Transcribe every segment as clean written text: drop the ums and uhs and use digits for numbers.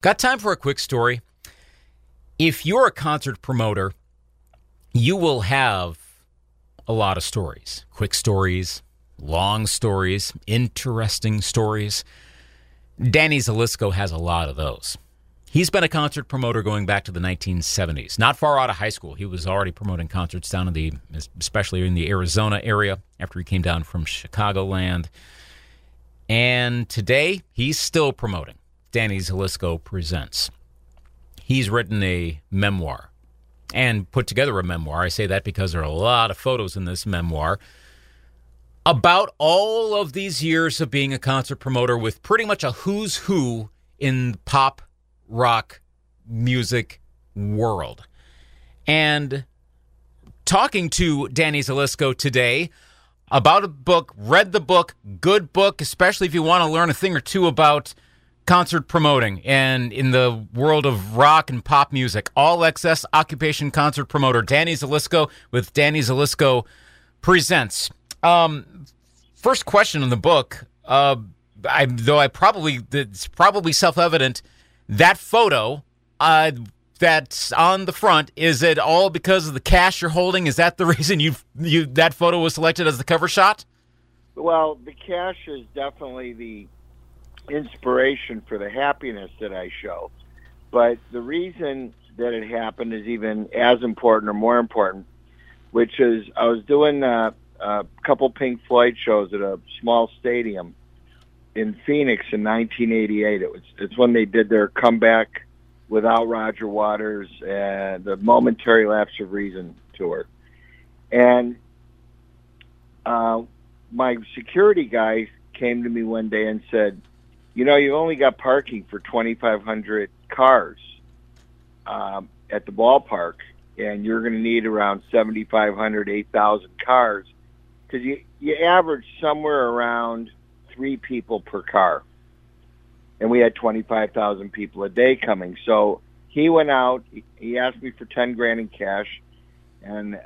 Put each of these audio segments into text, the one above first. Got time for a quick story? If you're a concert promoter, you will have a lot of stories. Quick stories, long stories, interesting stories. Danny Zelisko has a lot of those. He's been a concert promoter going back to the 1970s. Not far out of high school, he was already promoting concerts down in especially in the Arizona area after he came down from Chicagoland. And today, he's still promoting. Danny Zelisko Presents. He's written a memoir and put together a memoir. I say that because there are a lot of photos in this memoir about all of these years of being a concert promoter with pretty much a who's who in pop, rock, music world. And talking to Danny Zelisko today about a book, read the book, good book, especially if you want to learn a thing or two about concert promoting and in the world of rock and pop music. All Excess Occupation Concert Promoter Danny Zelisko with Danny Zelisko Presents. First question in the book, it's probably self-evident, that photo that's on the front, is it all because of the cash you're holding? Is that the reason you that photo was selected as the cover shot? Well, the cash is definitely the inspiration for the happiness that I show. But the reason that it happened is even as important or more important, which is I was doing a couple Pink Floyd shows at a small stadium in Phoenix in 1988. It's when they did their comeback without Roger Waters and the Momentary Lapse of Reason tour. And my security guy came to me one day and said, "You know, you've only got parking for 2,500 cars at the ballpark, and you're going to need around 7,500, 8,000 cars because you average somewhere around 3 people per car." And we had 25,000 people a day coming. So he went out. He asked me for $10,000 in cash, and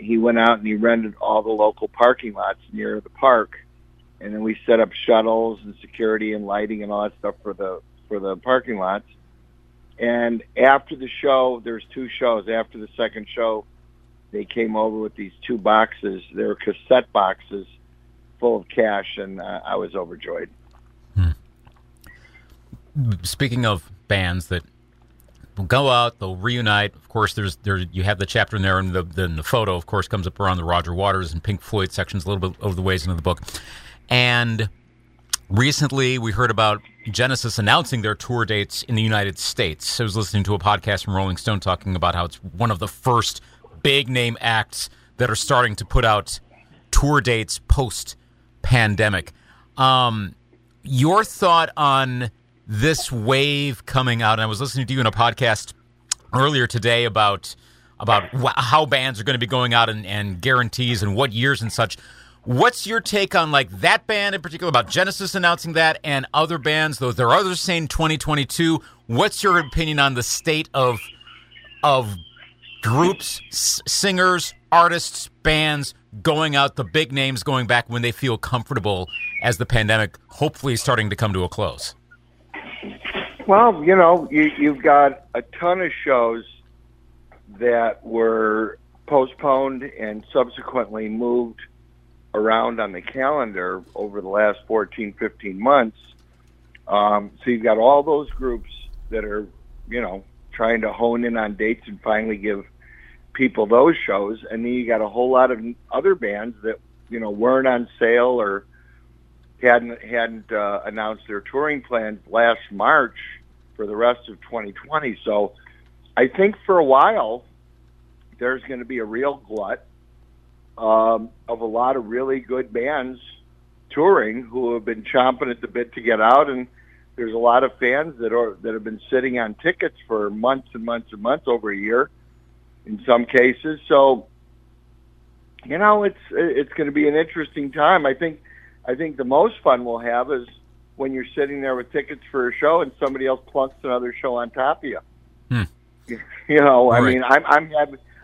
he went out and he rented all the local parking lots near the park. And then we set up shuttles and security and lighting and all that stuff for the parking lots. And after the show, there's 2 shows. After the second show, they came over with these 2 boxes. They were cassette boxes full of cash, and I was overjoyed. Hmm. Speaking of bands that will go out, they'll reunite. Of course, you have the chapter in there, and the photo, of course, comes up around the Roger Waters and Pink Floyd sections a little bit over the ways into the book. And recently we heard about Genesis announcing their tour dates in the United States. I was listening to a podcast from Rolling Stone talking about how it's one of the first big-name acts that are starting to put out tour dates post-pandemic. Your thought on this wave coming out, and I was listening to you in a podcast earlier today about how bands are going to be going out and guarantees and what years and such. What's your take on that band in particular, about Genesis announcing that and other bands, though there are others saying 2022? What's your opinion on the state of groups, singers, artists, bands going out, the big names going back when they feel comfortable as the pandemic hopefully is starting to come to a close? Well, you know, you've got a ton of shows that were postponed and subsequently moved around on the calendar over the last 14, 15 months. So you've got all those groups that are, you know, trying to hone in on dates and finally give people those shows. And then you got a whole lot of other bands that, you know, weren't on sale or hadn't announced their touring plans last March for the rest of 2020. So I think for a while there's going to be a real glut of a lot of really good bands touring who have been chomping at the bit to get out, and there's a lot of fans that have been sitting on tickets for months and months and months, over a year in some cases. So, you know, it's going to be an interesting time. I think the most fun we'll have is when you're sitting there with tickets for a show and somebody else plunks another show on top of you. Hmm. You know, I mean,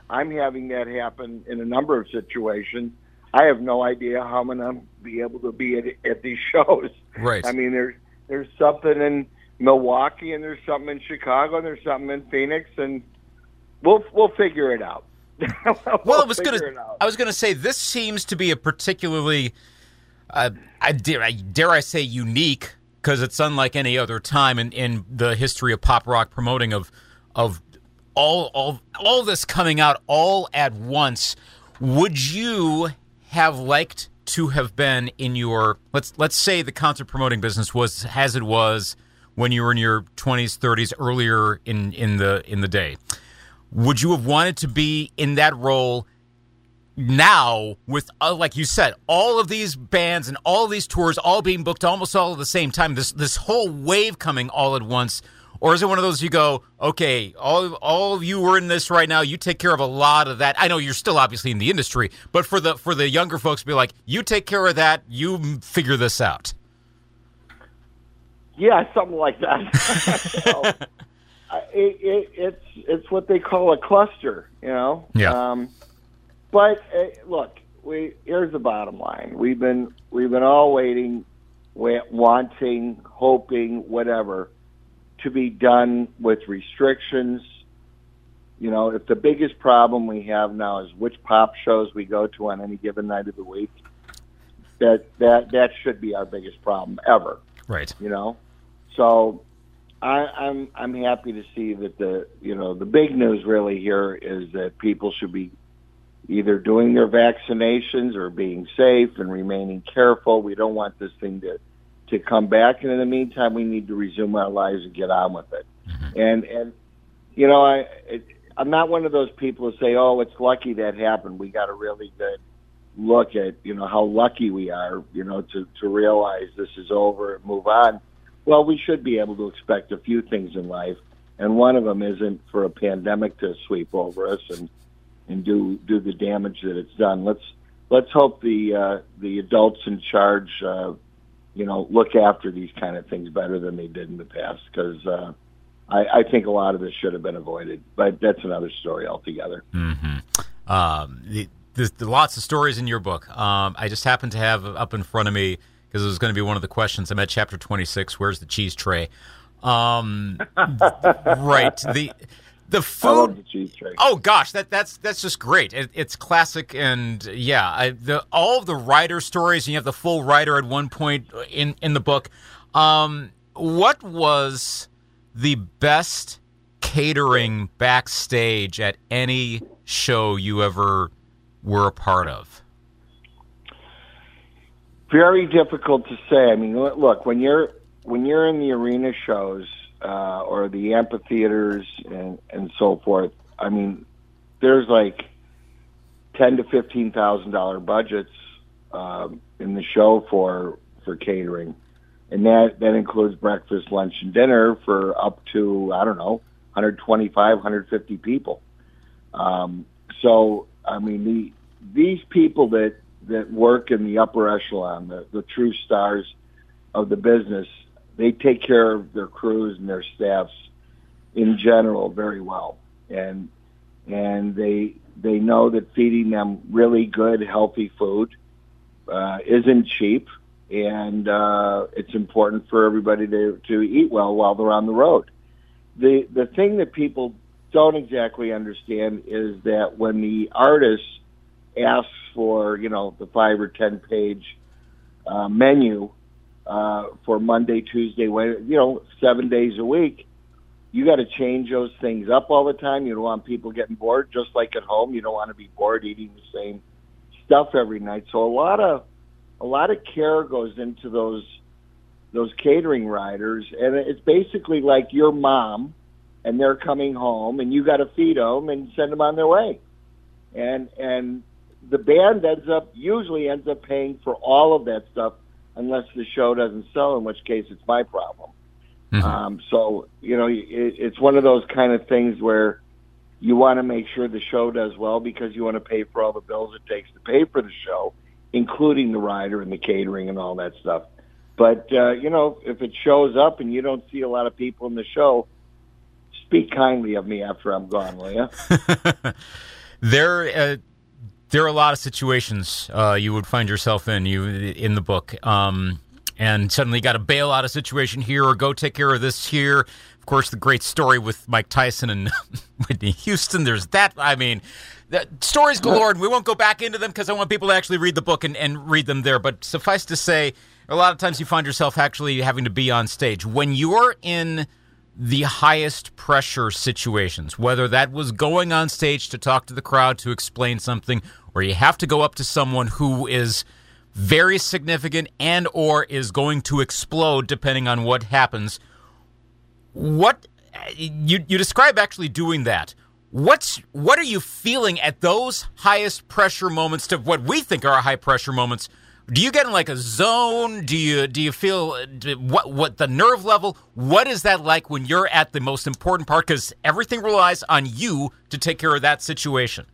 I'm having that happen in a number of situations. I have no idea how I'm going to be able to be at these shows. Right. I mean, there's something in Milwaukee, and there's something in Chicago, and there's something in Phoenix, and we'll figure it out. I was gonna say this seems to be a particularly, dare I say, unique, because it's unlike any other time in the history of pop rock promoting of all this coming out all at once. Would you have liked to have been in your let's say the concert promoting business was as it was when you were in your 20s, 30s, earlier in the day? Would you have wanted to be in that role now with, like you said, all of these bands and all these tours all being booked almost all at the same time, this whole wave coming all at once? Or is it one of those you go, okay, all of you are in this right now, you take care of a lot of that. I know you're still obviously in the industry, but for the younger folks, be like, you take care of that, you figure this out. Yeah, something like that. So, it's what they call a cluster, you know. Yeah. Look, here's the bottom line. We've been all waiting, wanting, hoping, whatever, to be done with restrictions. You know, if the biggest problem we have now is which pop shows we go to on any given night of the week, that should be our biggest problem ever. Right. You know, so I'm happy to see that the big news really here is that people should be either doing their vaccinations or being safe and remaining careful. We don't want this thing to come back, and in the meantime, we need to resume our lives and get on with it. And you know, I'm not one of those people who say, "Oh, it's lucky that happened." We got a really good look at how lucky we are, to realize this is over and move on. Well, we should be able to expect a few things in life, and one of them isn't for a pandemic to sweep over us and do the damage that it's done. Let's hope the adults in charge, look after these kind of things better than they did in the past, because I think a lot of this should have been avoided. But that's another story altogether. Mm-hmm. There's lots of stories in your book. I just happen to have up in front of me, because it was going to be one of the questions. I'm at chapter 26. Where's the cheese tray? Right. The food. I love the cheese tray. Oh gosh, that's just great. It's classic, and yeah, all of the writer stories. And you have the full writer at one point in the book. What was the best catering backstage at any show you ever were a part of? Very difficult to say. I mean, look, when you're in the arena shows or the amphitheaters and so forth, I mean, there's like $10,000 to $15,000 budgets in the show for catering, and that includes breakfast, lunch, and dinner for up to 125, 150 people. So I mean, these people that work in the upper echelon, the true stars of the business, they take care of their crews and their staffs in general very well. And they know that feeding them really good, healthy food isn't cheap, and it's important for everybody to eat well while they're on the road. The thing that people don't exactly understand is that when the artist asks for, the 5 or 10 page menu for Monday, Tuesday, Wednesday, 7 days a week, you got to change those things up all the time. You don't want people getting bored, just like at home. You don't want to be bored eating the same stuff every night. So a lot of care goes into those catering riders, and it's basically like your mom, and they're coming home, and you got to feed them and send them on their way. And the band usually ends up paying for all of that stuff, unless the show doesn't sell, in which case it's my problem. Mm-hmm. It's one of those kind of things where you want to make sure the show does well, because you want to pay for all the bills it takes to pay for the show, including the rider and the catering and all that stuff. But, if it shows up and you don't see a lot of people in the show, speak kindly of me after I'm gone, will you? There are a lot of situations you would find yourself in the book. and suddenly got to bail out a situation here or go take care of this here. Of course, the great story with Mike Tyson and Whitney Houston. There's that. I mean, the stories galore. And we won't go back into them because I want people to actually read the book and read them there. But suffice to say, a lot of times you find yourself actually having to be on stage. When you're in the highest pressure situations, whether that was going on stage to talk to the crowd to explain something, or you have to go up to someone who is very significant and or is going to explode depending on what happens, what you describe actually doing that. What are you feeling at those highest pressure moments, to what we think are high pressure moments? Do you get in like a zone? Do you feel what the nerve level? What is that like when you're at the most important part? Because everything relies on you to take care of that situation.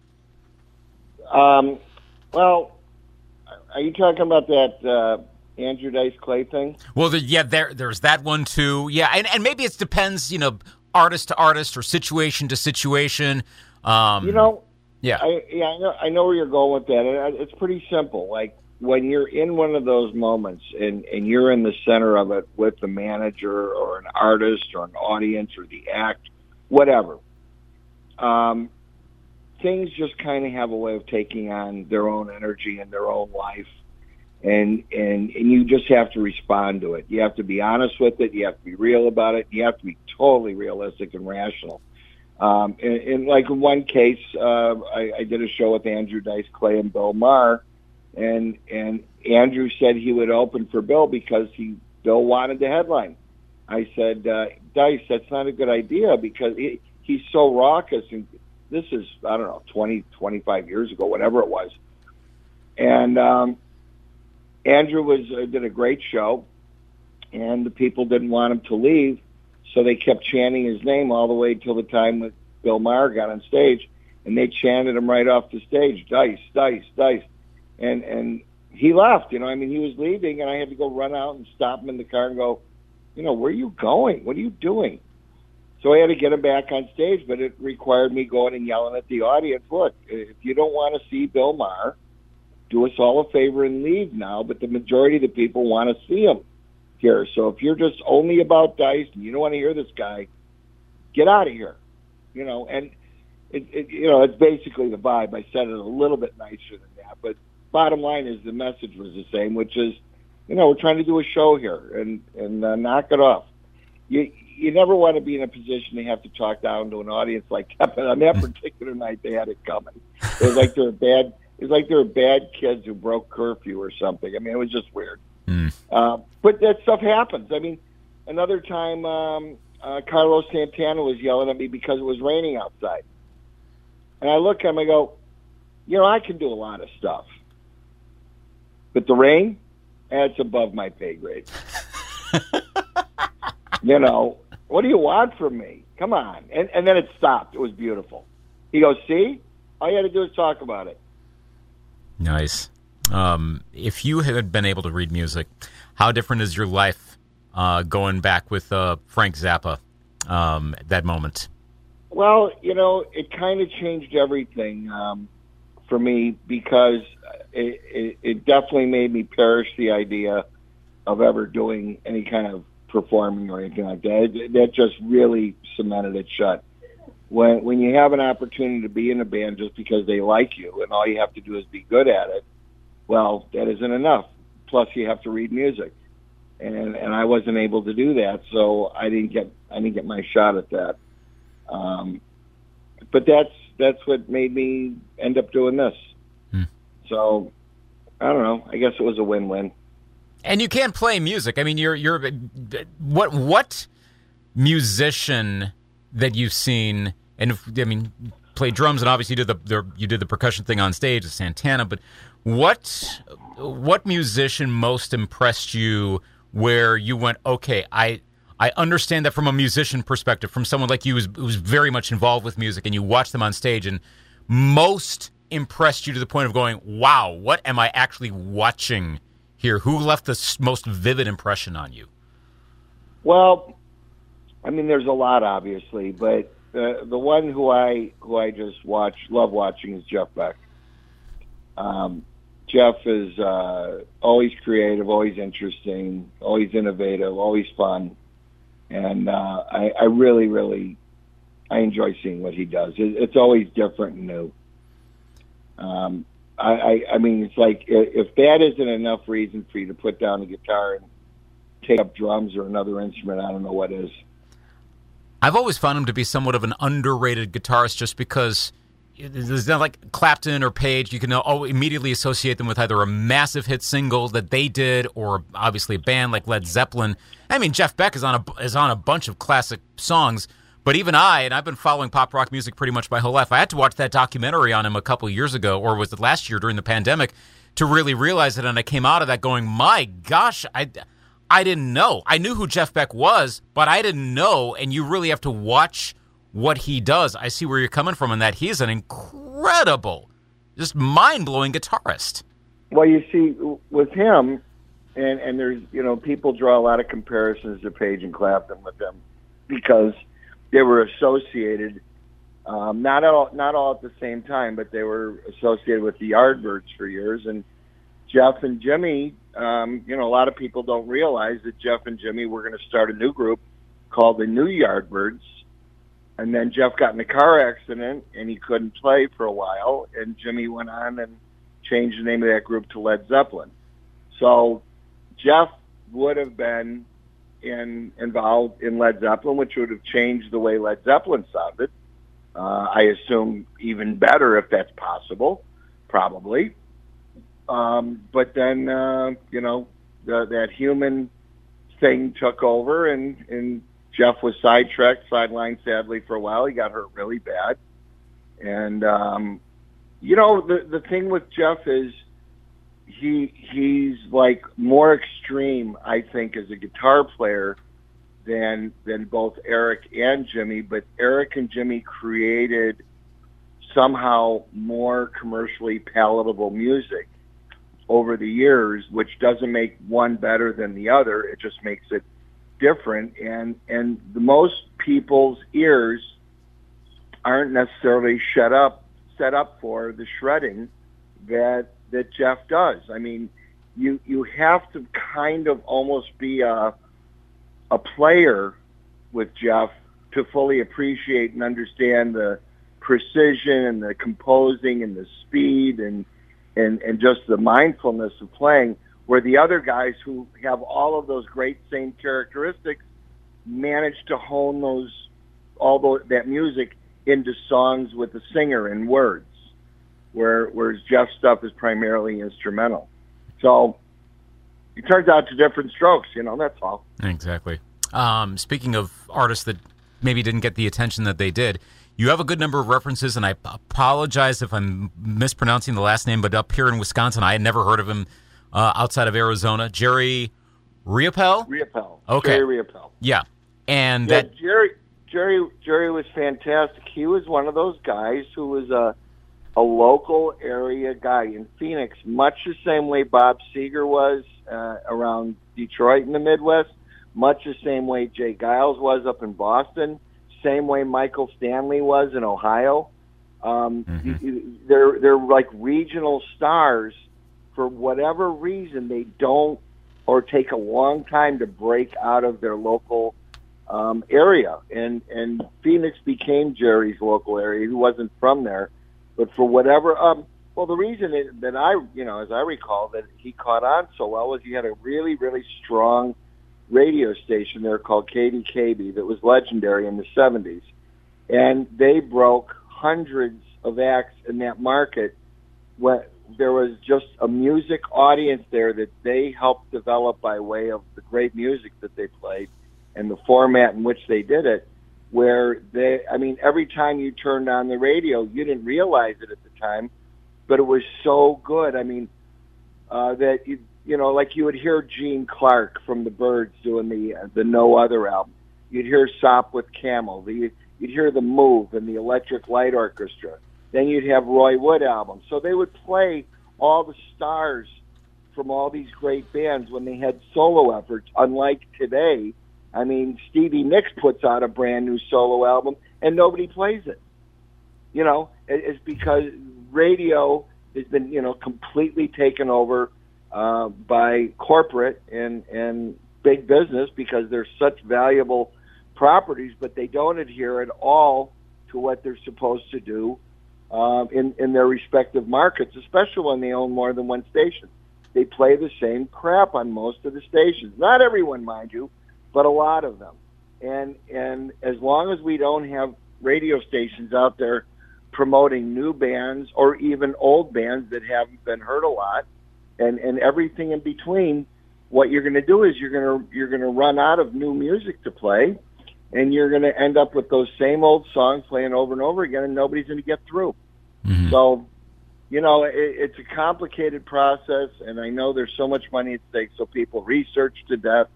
Well, are you talking about that Andrew Dice Clay thing? Well, there's that one too. Yeah, and maybe it depends, you know, artist to artist or situation to situation. You know, yeah, I know where you're going with that. It's pretty simple, like. When you're in one of those moments and you're in the center of it with the manager or an artist or an audience or the act, whatever, things just kind of have a way of taking on their own energy and their own life, and you just have to respond to it. You have to be honest with it. You have to be real about it. You have to be totally realistic and rational. And like in one case, I did a show with Andrew Dice Clay and Bill Maher, and Andrew said he would open for Bill because Bill wanted the headline. I said, Dice, that's not a good idea because he's so raucous. And this is, I don't know, 20, 25 years ago, whatever it was. And Andrew did a great show, and the people didn't want him to leave, so they kept chanting his name all the way till the time that Bill Maher got on stage, and they chanted him right off the stage, Dice, Dice, Dice. And he left, you know, I mean, he was leaving, and I had to go run out and stop him in the car and go, you know, where are you going? What are you doing? So I had to get him back on stage, but it required me going and yelling at the audience, look, if you don't want to see Bill Maher, do us all a favor and leave now, but the majority of the people want to see him here. So if you're just only about Dice and you don't want to hear this guy, get out of here, you know. And, you know, it's basically the vibe. I said it a little bit nicer than that, but bottom line is the message was the same, which is, you know, we're trying to do a show here and knock it off. You never want to be in a position to have to talk down to an audience like that. But on that particular night, they had it coming. It was like they were bad. It was like they were bad kids who broke curfew or something. I mean, it was just weird. But that stuff happens. I mean, another time, Carlos Santana was yelling at me because it was raining outside, and I look at him. I go, you know, I can do a lot of stuff. But the rain, that's above my pay grade. You know, what do you want from me? Come on. And then it stopped. It was beautiful. He goes, see? All you had to do is talk about it. Nice. If you had been able to read music, how different is your life going back with Frank Zappa at that moment? Well, you know, it kind of changed everything. For me, because it definitely made me perish the idea of ever doing any kind of performing or anything like that. That just really cemented it shut. When you have an opportunity to be in a band just because they like you and all you have to do is be good at it, well, that isn't enough. Plus, you have to read music, and I wasn't able to do that, so I didn't get my shot at that. But that's what made me end up doing this. So, I don't know. I guess it was a win-win. And you can play music. I mean, you're what musician that you've seen, and if, I mean, play drums, and obviously you did the percussion thing on stage with Santana. But what musician most impressed you? Where you went, okay, I understand that from a musician perspective, from someone like you who's very much involved with music, and you watch them on stage, and most impressed you to the point of going, wow, what am I actually watching here? Who left the most vivid impression on you? Well, I mean, there's a lot, obviously, but the one who I just love watching is Jeff Beck. Jeff is always creative, always interesting, always innovative, always fun. And I really enjoy seeing what he does. It's always different and new. I mean, it's like if that isn't enough reason for you to put down a guitar and take up drums or another instrument, I don't know what is. I've always found him to be somewhat of an underrated guitarist just because there's not like Clapton or Page. You can immediately associate them with either a massive hit single that they did or obviously a band like Led Zeppelin. I mean, Jeff Beck is on a bunch of classic songs. But even I've been following pop rock music pretty much my whole life. I had to watch that documentary on him a couple years ago, or was it last year during the pandemic, to really realize it. And I came out of that going, my gosh, I didn't know. I knew who Jeff Beck was, but I didn't know. And you really have to watch what he does. I see where you're coming from on that. He is an incredible, just mind-blowing guitarist. Well, you see, with him, and there's, you know, people draw a lot of comparisons to Page and Clapton with them because they were associated, not all at the same time, but they were associated with the Yardbirds for years. And Jeff and Jimmy, you know, a lot of people don't realize that Jeff and Jimmy were going to start a new group called the New Yardbirds. And then Jeff got in a car accident, and he couldn't play for a while. And Jimmy went on and changed the name of that group to Led Zeppelin. So Jeff would have been involved in Led Zeppelin, which would have changed the way Led Zeppelin sounded. I assume even better, if that's possible, probably. But then, you know, that human thing took over, and Jeff was sidelined, sadly, for a while. He got hurt really bad. And, you know, the thing with Jeff is he's like more extreme, I think, as a guitar player than both Eric and Jimmy, but Eric and Jimmy created somehow more commercially palatable music over the years, which doesn't make one better than the other. It just makes it different, and the most people's ears aren't necessarily set up for the shredding that Jeff does. I mean, you have to kind of almost be a player with Jeff to fully appreciate and understand the precision and the composing and the speed and just the mindfulness of playing, where the other guys who have all of those great same characteristics manage to hone that music into songs with the singer and words, whereas Jeff's stuff is primarily instrumental. So it turns out to different strokes, you know, that's all. Exactly. Speaking of artists that maybe didn't get the attention that they did, you have a good number of references, and I apologize if I'm mispronouncing the last name, but up here in Wisconsin, I had never heard of him. Outside of Arizona, Jerry Riopelle? Riopelle. Okay. Jerry Riopelle. Yeah. And yeah, that Jerry was fantastic. He was one of those guys who was a local area guy in Phoenix, much the same way Bob Seger was around Detroit in the Midwest, much the same way Jay Giles was up in Boston, same way Michael Stanley was in Ohio. Mm-hmm. They're like regional stars. For whatever reason, they don't or take a long time to break out of their local area. And Phoenix became Jerry's local area. He wasn't from there. But for whatever, well, the reason that I, you know, as I recall, that he caught on so well was he had a really, really strong radio station there called KDKB that was legendary in the 70s. And they broke hundreds of acts in that market when there was just a music audience there that they helped develop by way of the great music that they played and the format in which they did it, where every time you turned on the radio, you didn't realize it at the time, but it was so good. I mean, that, you know, like you would hear Gene Clark from The Birds doing the No Other album. You'd hear Sop with Camel. You'd hear The Move and the Electric Light Orchestra. Then you'd have Roy Wood albums. So they would play all the stars from all these great bands when they had solo efforts, unlike today. I mean, Stevie Nicks puts out a brand new solo album, and nobody plays it. You know, it's because radio has been, completely taken over by corporate and big business, because they're such valuable properties, but they don't adhere at all to what they're supposed to do in their respective markets, especially when they own more than one station. They play the same crap on most of the stations. Not everyone, mind you, but a lot of them. And as long as we don't have radio stations out there promoting new bands or even old bands that haven't been heard a lot, and everything in between, what you're going to do is you're going to run out of new music to play, and you're going to end up with those same old songs playing over and over again, and nobody's going to get through. Mm-hmm. So, it's a complicated process, and I know there's so much money at stake, so people research to death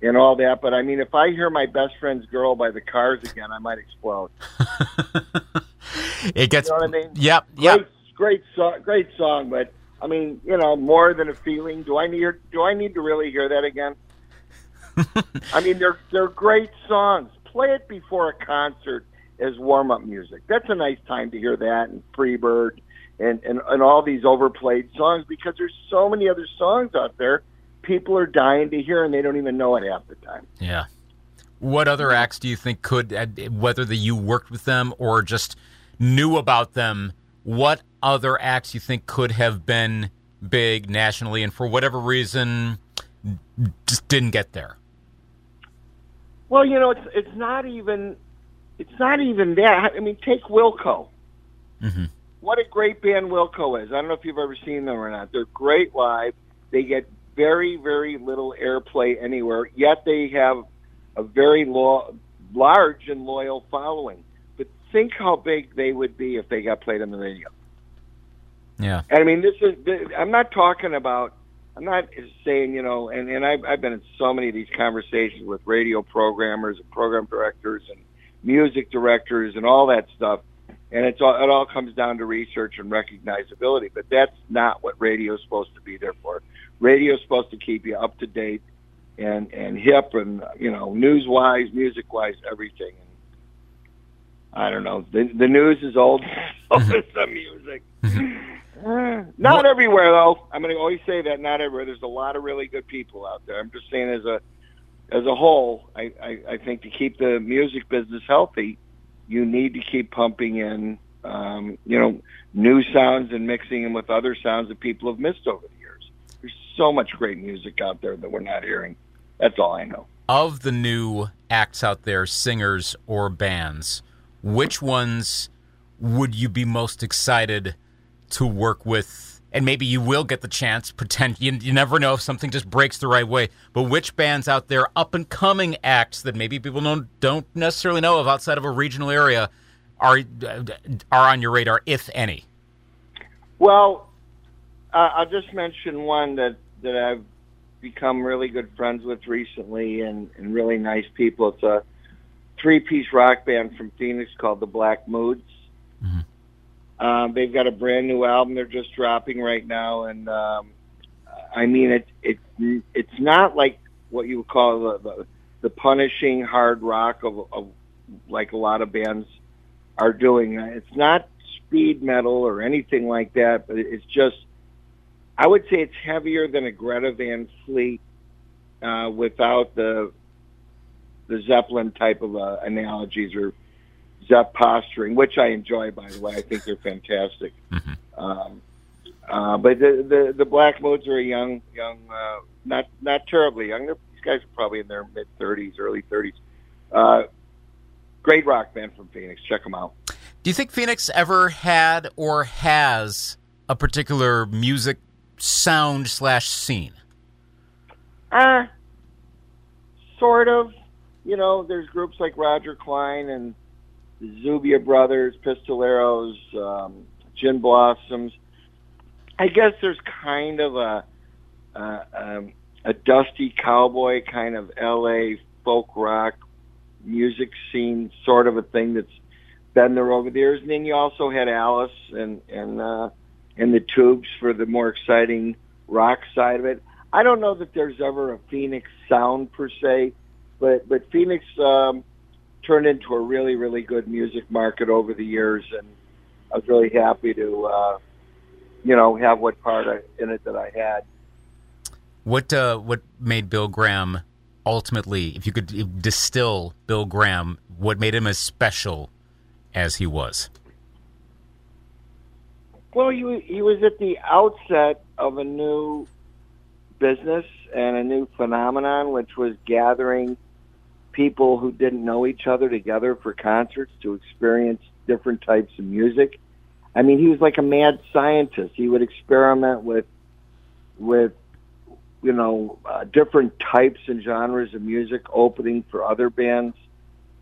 and all that. But, if I hear My Best Friend's Girl by The Cars again, I might explode. It gets... You know what I mean? Yep. Great song, but... more than a feeling. Do I need to really hear that again? They're great songs. Play it before a concert as warm-up music. That's a nice time to hear that, and Freebird and all these overplayed songs, because there's so many other songs out there people are dying to hear, and they don't even know it half the time. Yeah. What other acts do you think could, whether you worked with them or just knew about them, what other acts you think could have been big nationally and for whatever reason just didn't get there? Well, it's not even that. Take Wilco. Mm-hmm. What a great band Wilco is. I don't know if you've ever seen them or not. They're great live. They get very, very little airplay anywhere, yet they have a very large and loyal following. But think how big they would be if they got played on the radio. Yeah, and I'm not saying, and I've been in so many of these conversations with radio programmers and program directors and music directors and all that stuff, and it all comes down to research and recognizability, but that's not what radio's supposed to be there for. Radio's supposed to keep you up to date and hip and, news-wise, music-wise, everything. I don't know. The news is old. So is the music. Not everywhere, though. I'm going to always say that, not everywhere. There's a lot of really good people out there. I'm just saying as a whole, I think to keep the music business healthy, you need to keep pumping in, new sounds and mixing them with other sounds that people have missed over the years. There's so much great music out there that we're not hearing. That's all I know. Of the new acts out there, singers or bands, which ones would you be most excited to work with? And maybe you will get the chance. You never know if something just breaks the right way. But which bands out there, up-and-coming acts that maybe people don't necessarily know of outside of a regional area, are on your radar, if any? Well, I'll just mention one that I've become really good friends with recently and really nice people. It's a three-piece rock band from Phoenix called The Black Moods. Mm-hmm. They've got a brand new album they're just dropping right now, and it's not like what you would call the punishing hard rock of like a lot of bands are doing. It's not speed metal or anything like that, but it's just, I would say it's heavier than a Greta Van Fleet without the Zeppelin type of analogies or Zepp posturing, which I enjoy, by the way. I think they're fantastic. Mm-hmm. But the Black Moods are a young, not terribly young. These guys are probably in their mid-30s, early 30s. Great rock band from Phoenix. Check them out. Do you think Phoenix ever had or has a particular music sound / scene? Sort of. There's groups like Roger Klein and the Zubia Brothers, Pistoleros, Gin Blossoms. I guess there's kind of a dusty cowboy kind of LA folk rock music scene sort of a thing that's been there over the years. And then you also had Alice and the Tubes for the more exciting rock side of it. I don't know that there's ever a Phoenix sound per se. But Phoenix turned into a really, really good music market over the years, and I was really happy to you know, have what part in it that I had. What made Bill Graham ultimately, if you could distill Bill Graham, what made him as special as he was? Well, he was at the outset of a new business and a new phenomenon, which was gathering people who didn't know each other together for concerts to experience different types of music. I mean, he was like a mad scientist. He would experiment with you know, different types and genres of music, opening for other bands.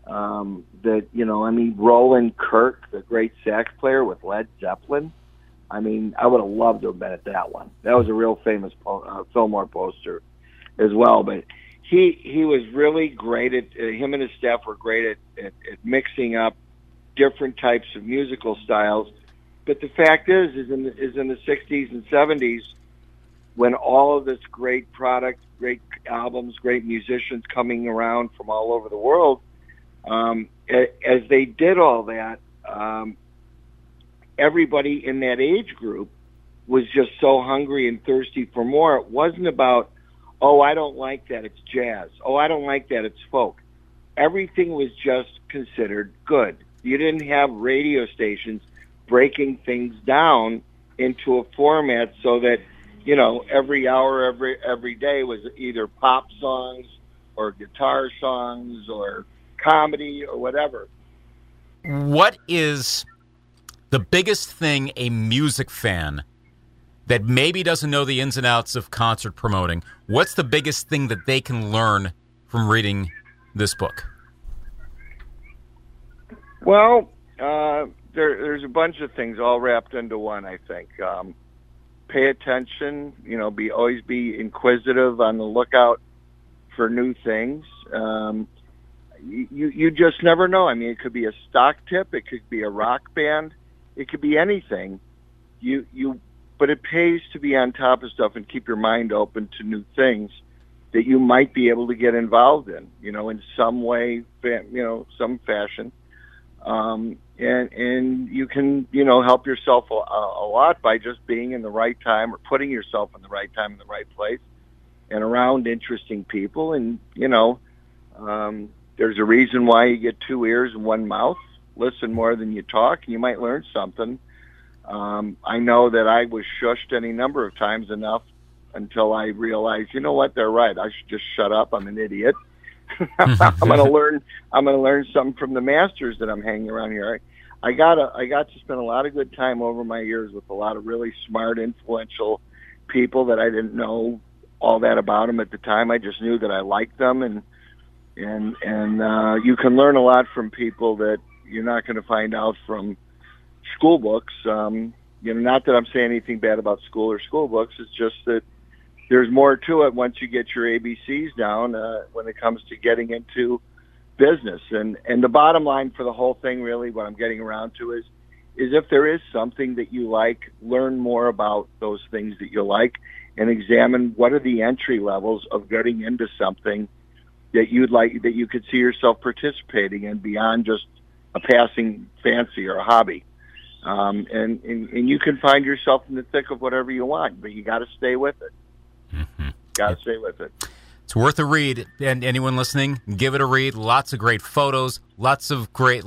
That, you know, I mean, Roland Kirk, the great sax player with Led Zeppelin. I mean, I would have loved to have been at that one. That was a real famous Fillmore poster as well. But he was really great at, him and his staff were great at mixing up different types of musical styles. But the fact is in the 60s and 70s, when all of this great product, great albums, great musicians coming around from all over the world, as they did all that, everybody in that age group was just so hungry and thirsty for more. It wasn't about, oh, I don't like that, it's jazz. Oh, I don't like that, it's folk. Everything was just considered good. You didn't have radio stations breaking things down into a format so that, you know, every hour, every day was either pop songs or guitar songs or comedy or whatever. What is the biggest thing a music fan that maybe doesn't know the ins and outs of concert promoting, what's the biggest thing that they can learn from reading this book? Well, there's a bunch of things all wrapped into one, I think. Pay attention, you know, always be inquisitive, on the lookout for new things. You just never know. I mean, it could be a stock tip, it could be a rock band, it could be anything. But it pays to be on top of stuff and keep your mind open to new things that you might be able to get involved in, you know, in some way, you know, some fashion. And you can, you know, help yourself a lot by just being in the right time, or putting yourself in the right time, in the right place, and around interesting people. And, you know, there's a reason why you get two ears and one mouth. Listen more than you talk, and you might learn something. I know that I was shushed any number of times enough until I realized, you know what, they're right. I should just shut up. I'm an idiot. I'm going to learn something from the masters that I'm hanging around here. I got to spend a lot of good time over my years with a lot of really smart, influential people that I didn't know all that about them at the time. I just knew that I liked them, and you can learn a lot from people that you're not going to find out from school books. You know, not that I'm saying anything bad about school or school books. It's just that there's more to it once you get your ABCs down when it comes to getting into business. And the bottom line for the whole thing, really, what I'm getting around to is if there is something that you like, learn more about those things that you like and examine what are the entry levels of getting into something that you'd like, that you could see yourself participating in beyond just a passing fancy or a hobby. And you can find yourself in the thick of whatever you want, but you got to stay with it. Mm-hmm. Gotta stay with it. It's worth a read, and anyone listening, give it a read. Lots of great photos, lots of great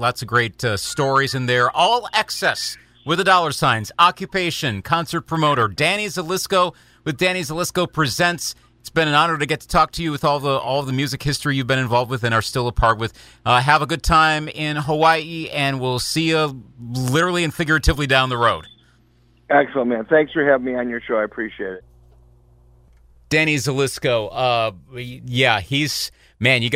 stories in there. All excess with the $, occupation, concert promoter, Danny Zelisko with Danny Zelisko Presents. It's been an honor to get to talk to you with all the music history you've been involved with and are still a part with. Have a good time in Hawaii, and we'll see you literally and figuratively down the road. Excellent, man. Thanks for having me on your show. I appreciate it. Danny Zelisko, you got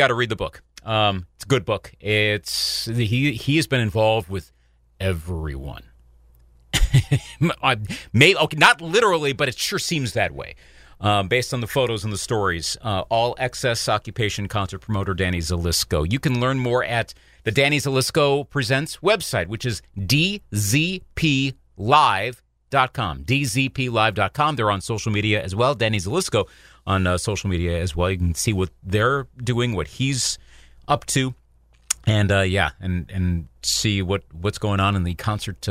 to read the book. It's a good book. He has been involved with everyone. Not literally, but it sure seems that way. Based on the photos and the stories, all excess, occupation, concert promoter Danny Zelisko. You can learn more at the Danny Zelisko Presents website, which is dzplive.com. They're on social media as well. Danny Zelisko on social media as well. You can see what they're doing, what he's up to, and see what's going on in the concert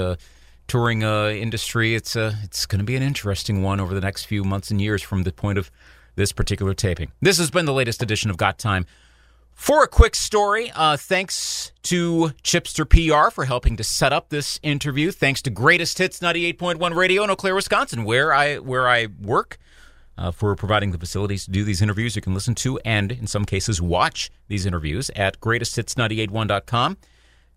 touring industry. It's going to be an interesting one over the next few months and years from the point of this particular taping. This has been the latest edition of Got Time. For a quick story, thanks to Chipster PR for helping to set up this interview. Thanks to Greatest Hits 98.1 Radio in Eau Claire, Wisconsin, where I work, for providing the facilities to do these interviews. You can listen to and, in some cases, watch these interviews at greatesthits981.com.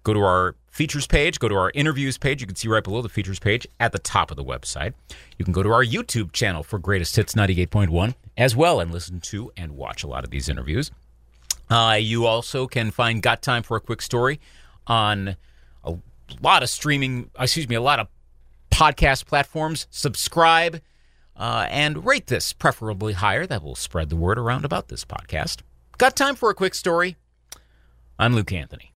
Go to our features page. Go to our interviews page. You can see right below the features page at the top of the website. You can go to our YouTube channel for Greatest Hits 98.1 as well and listen to and watch a lot of these interviews. You also can find Got Time for a Quick Story on a lot of podcast platforms. Subscribe and rate this, preferably higher. That will spread the word around about this podcast. Got Time for a Quick Story. I'm Luke Anthony.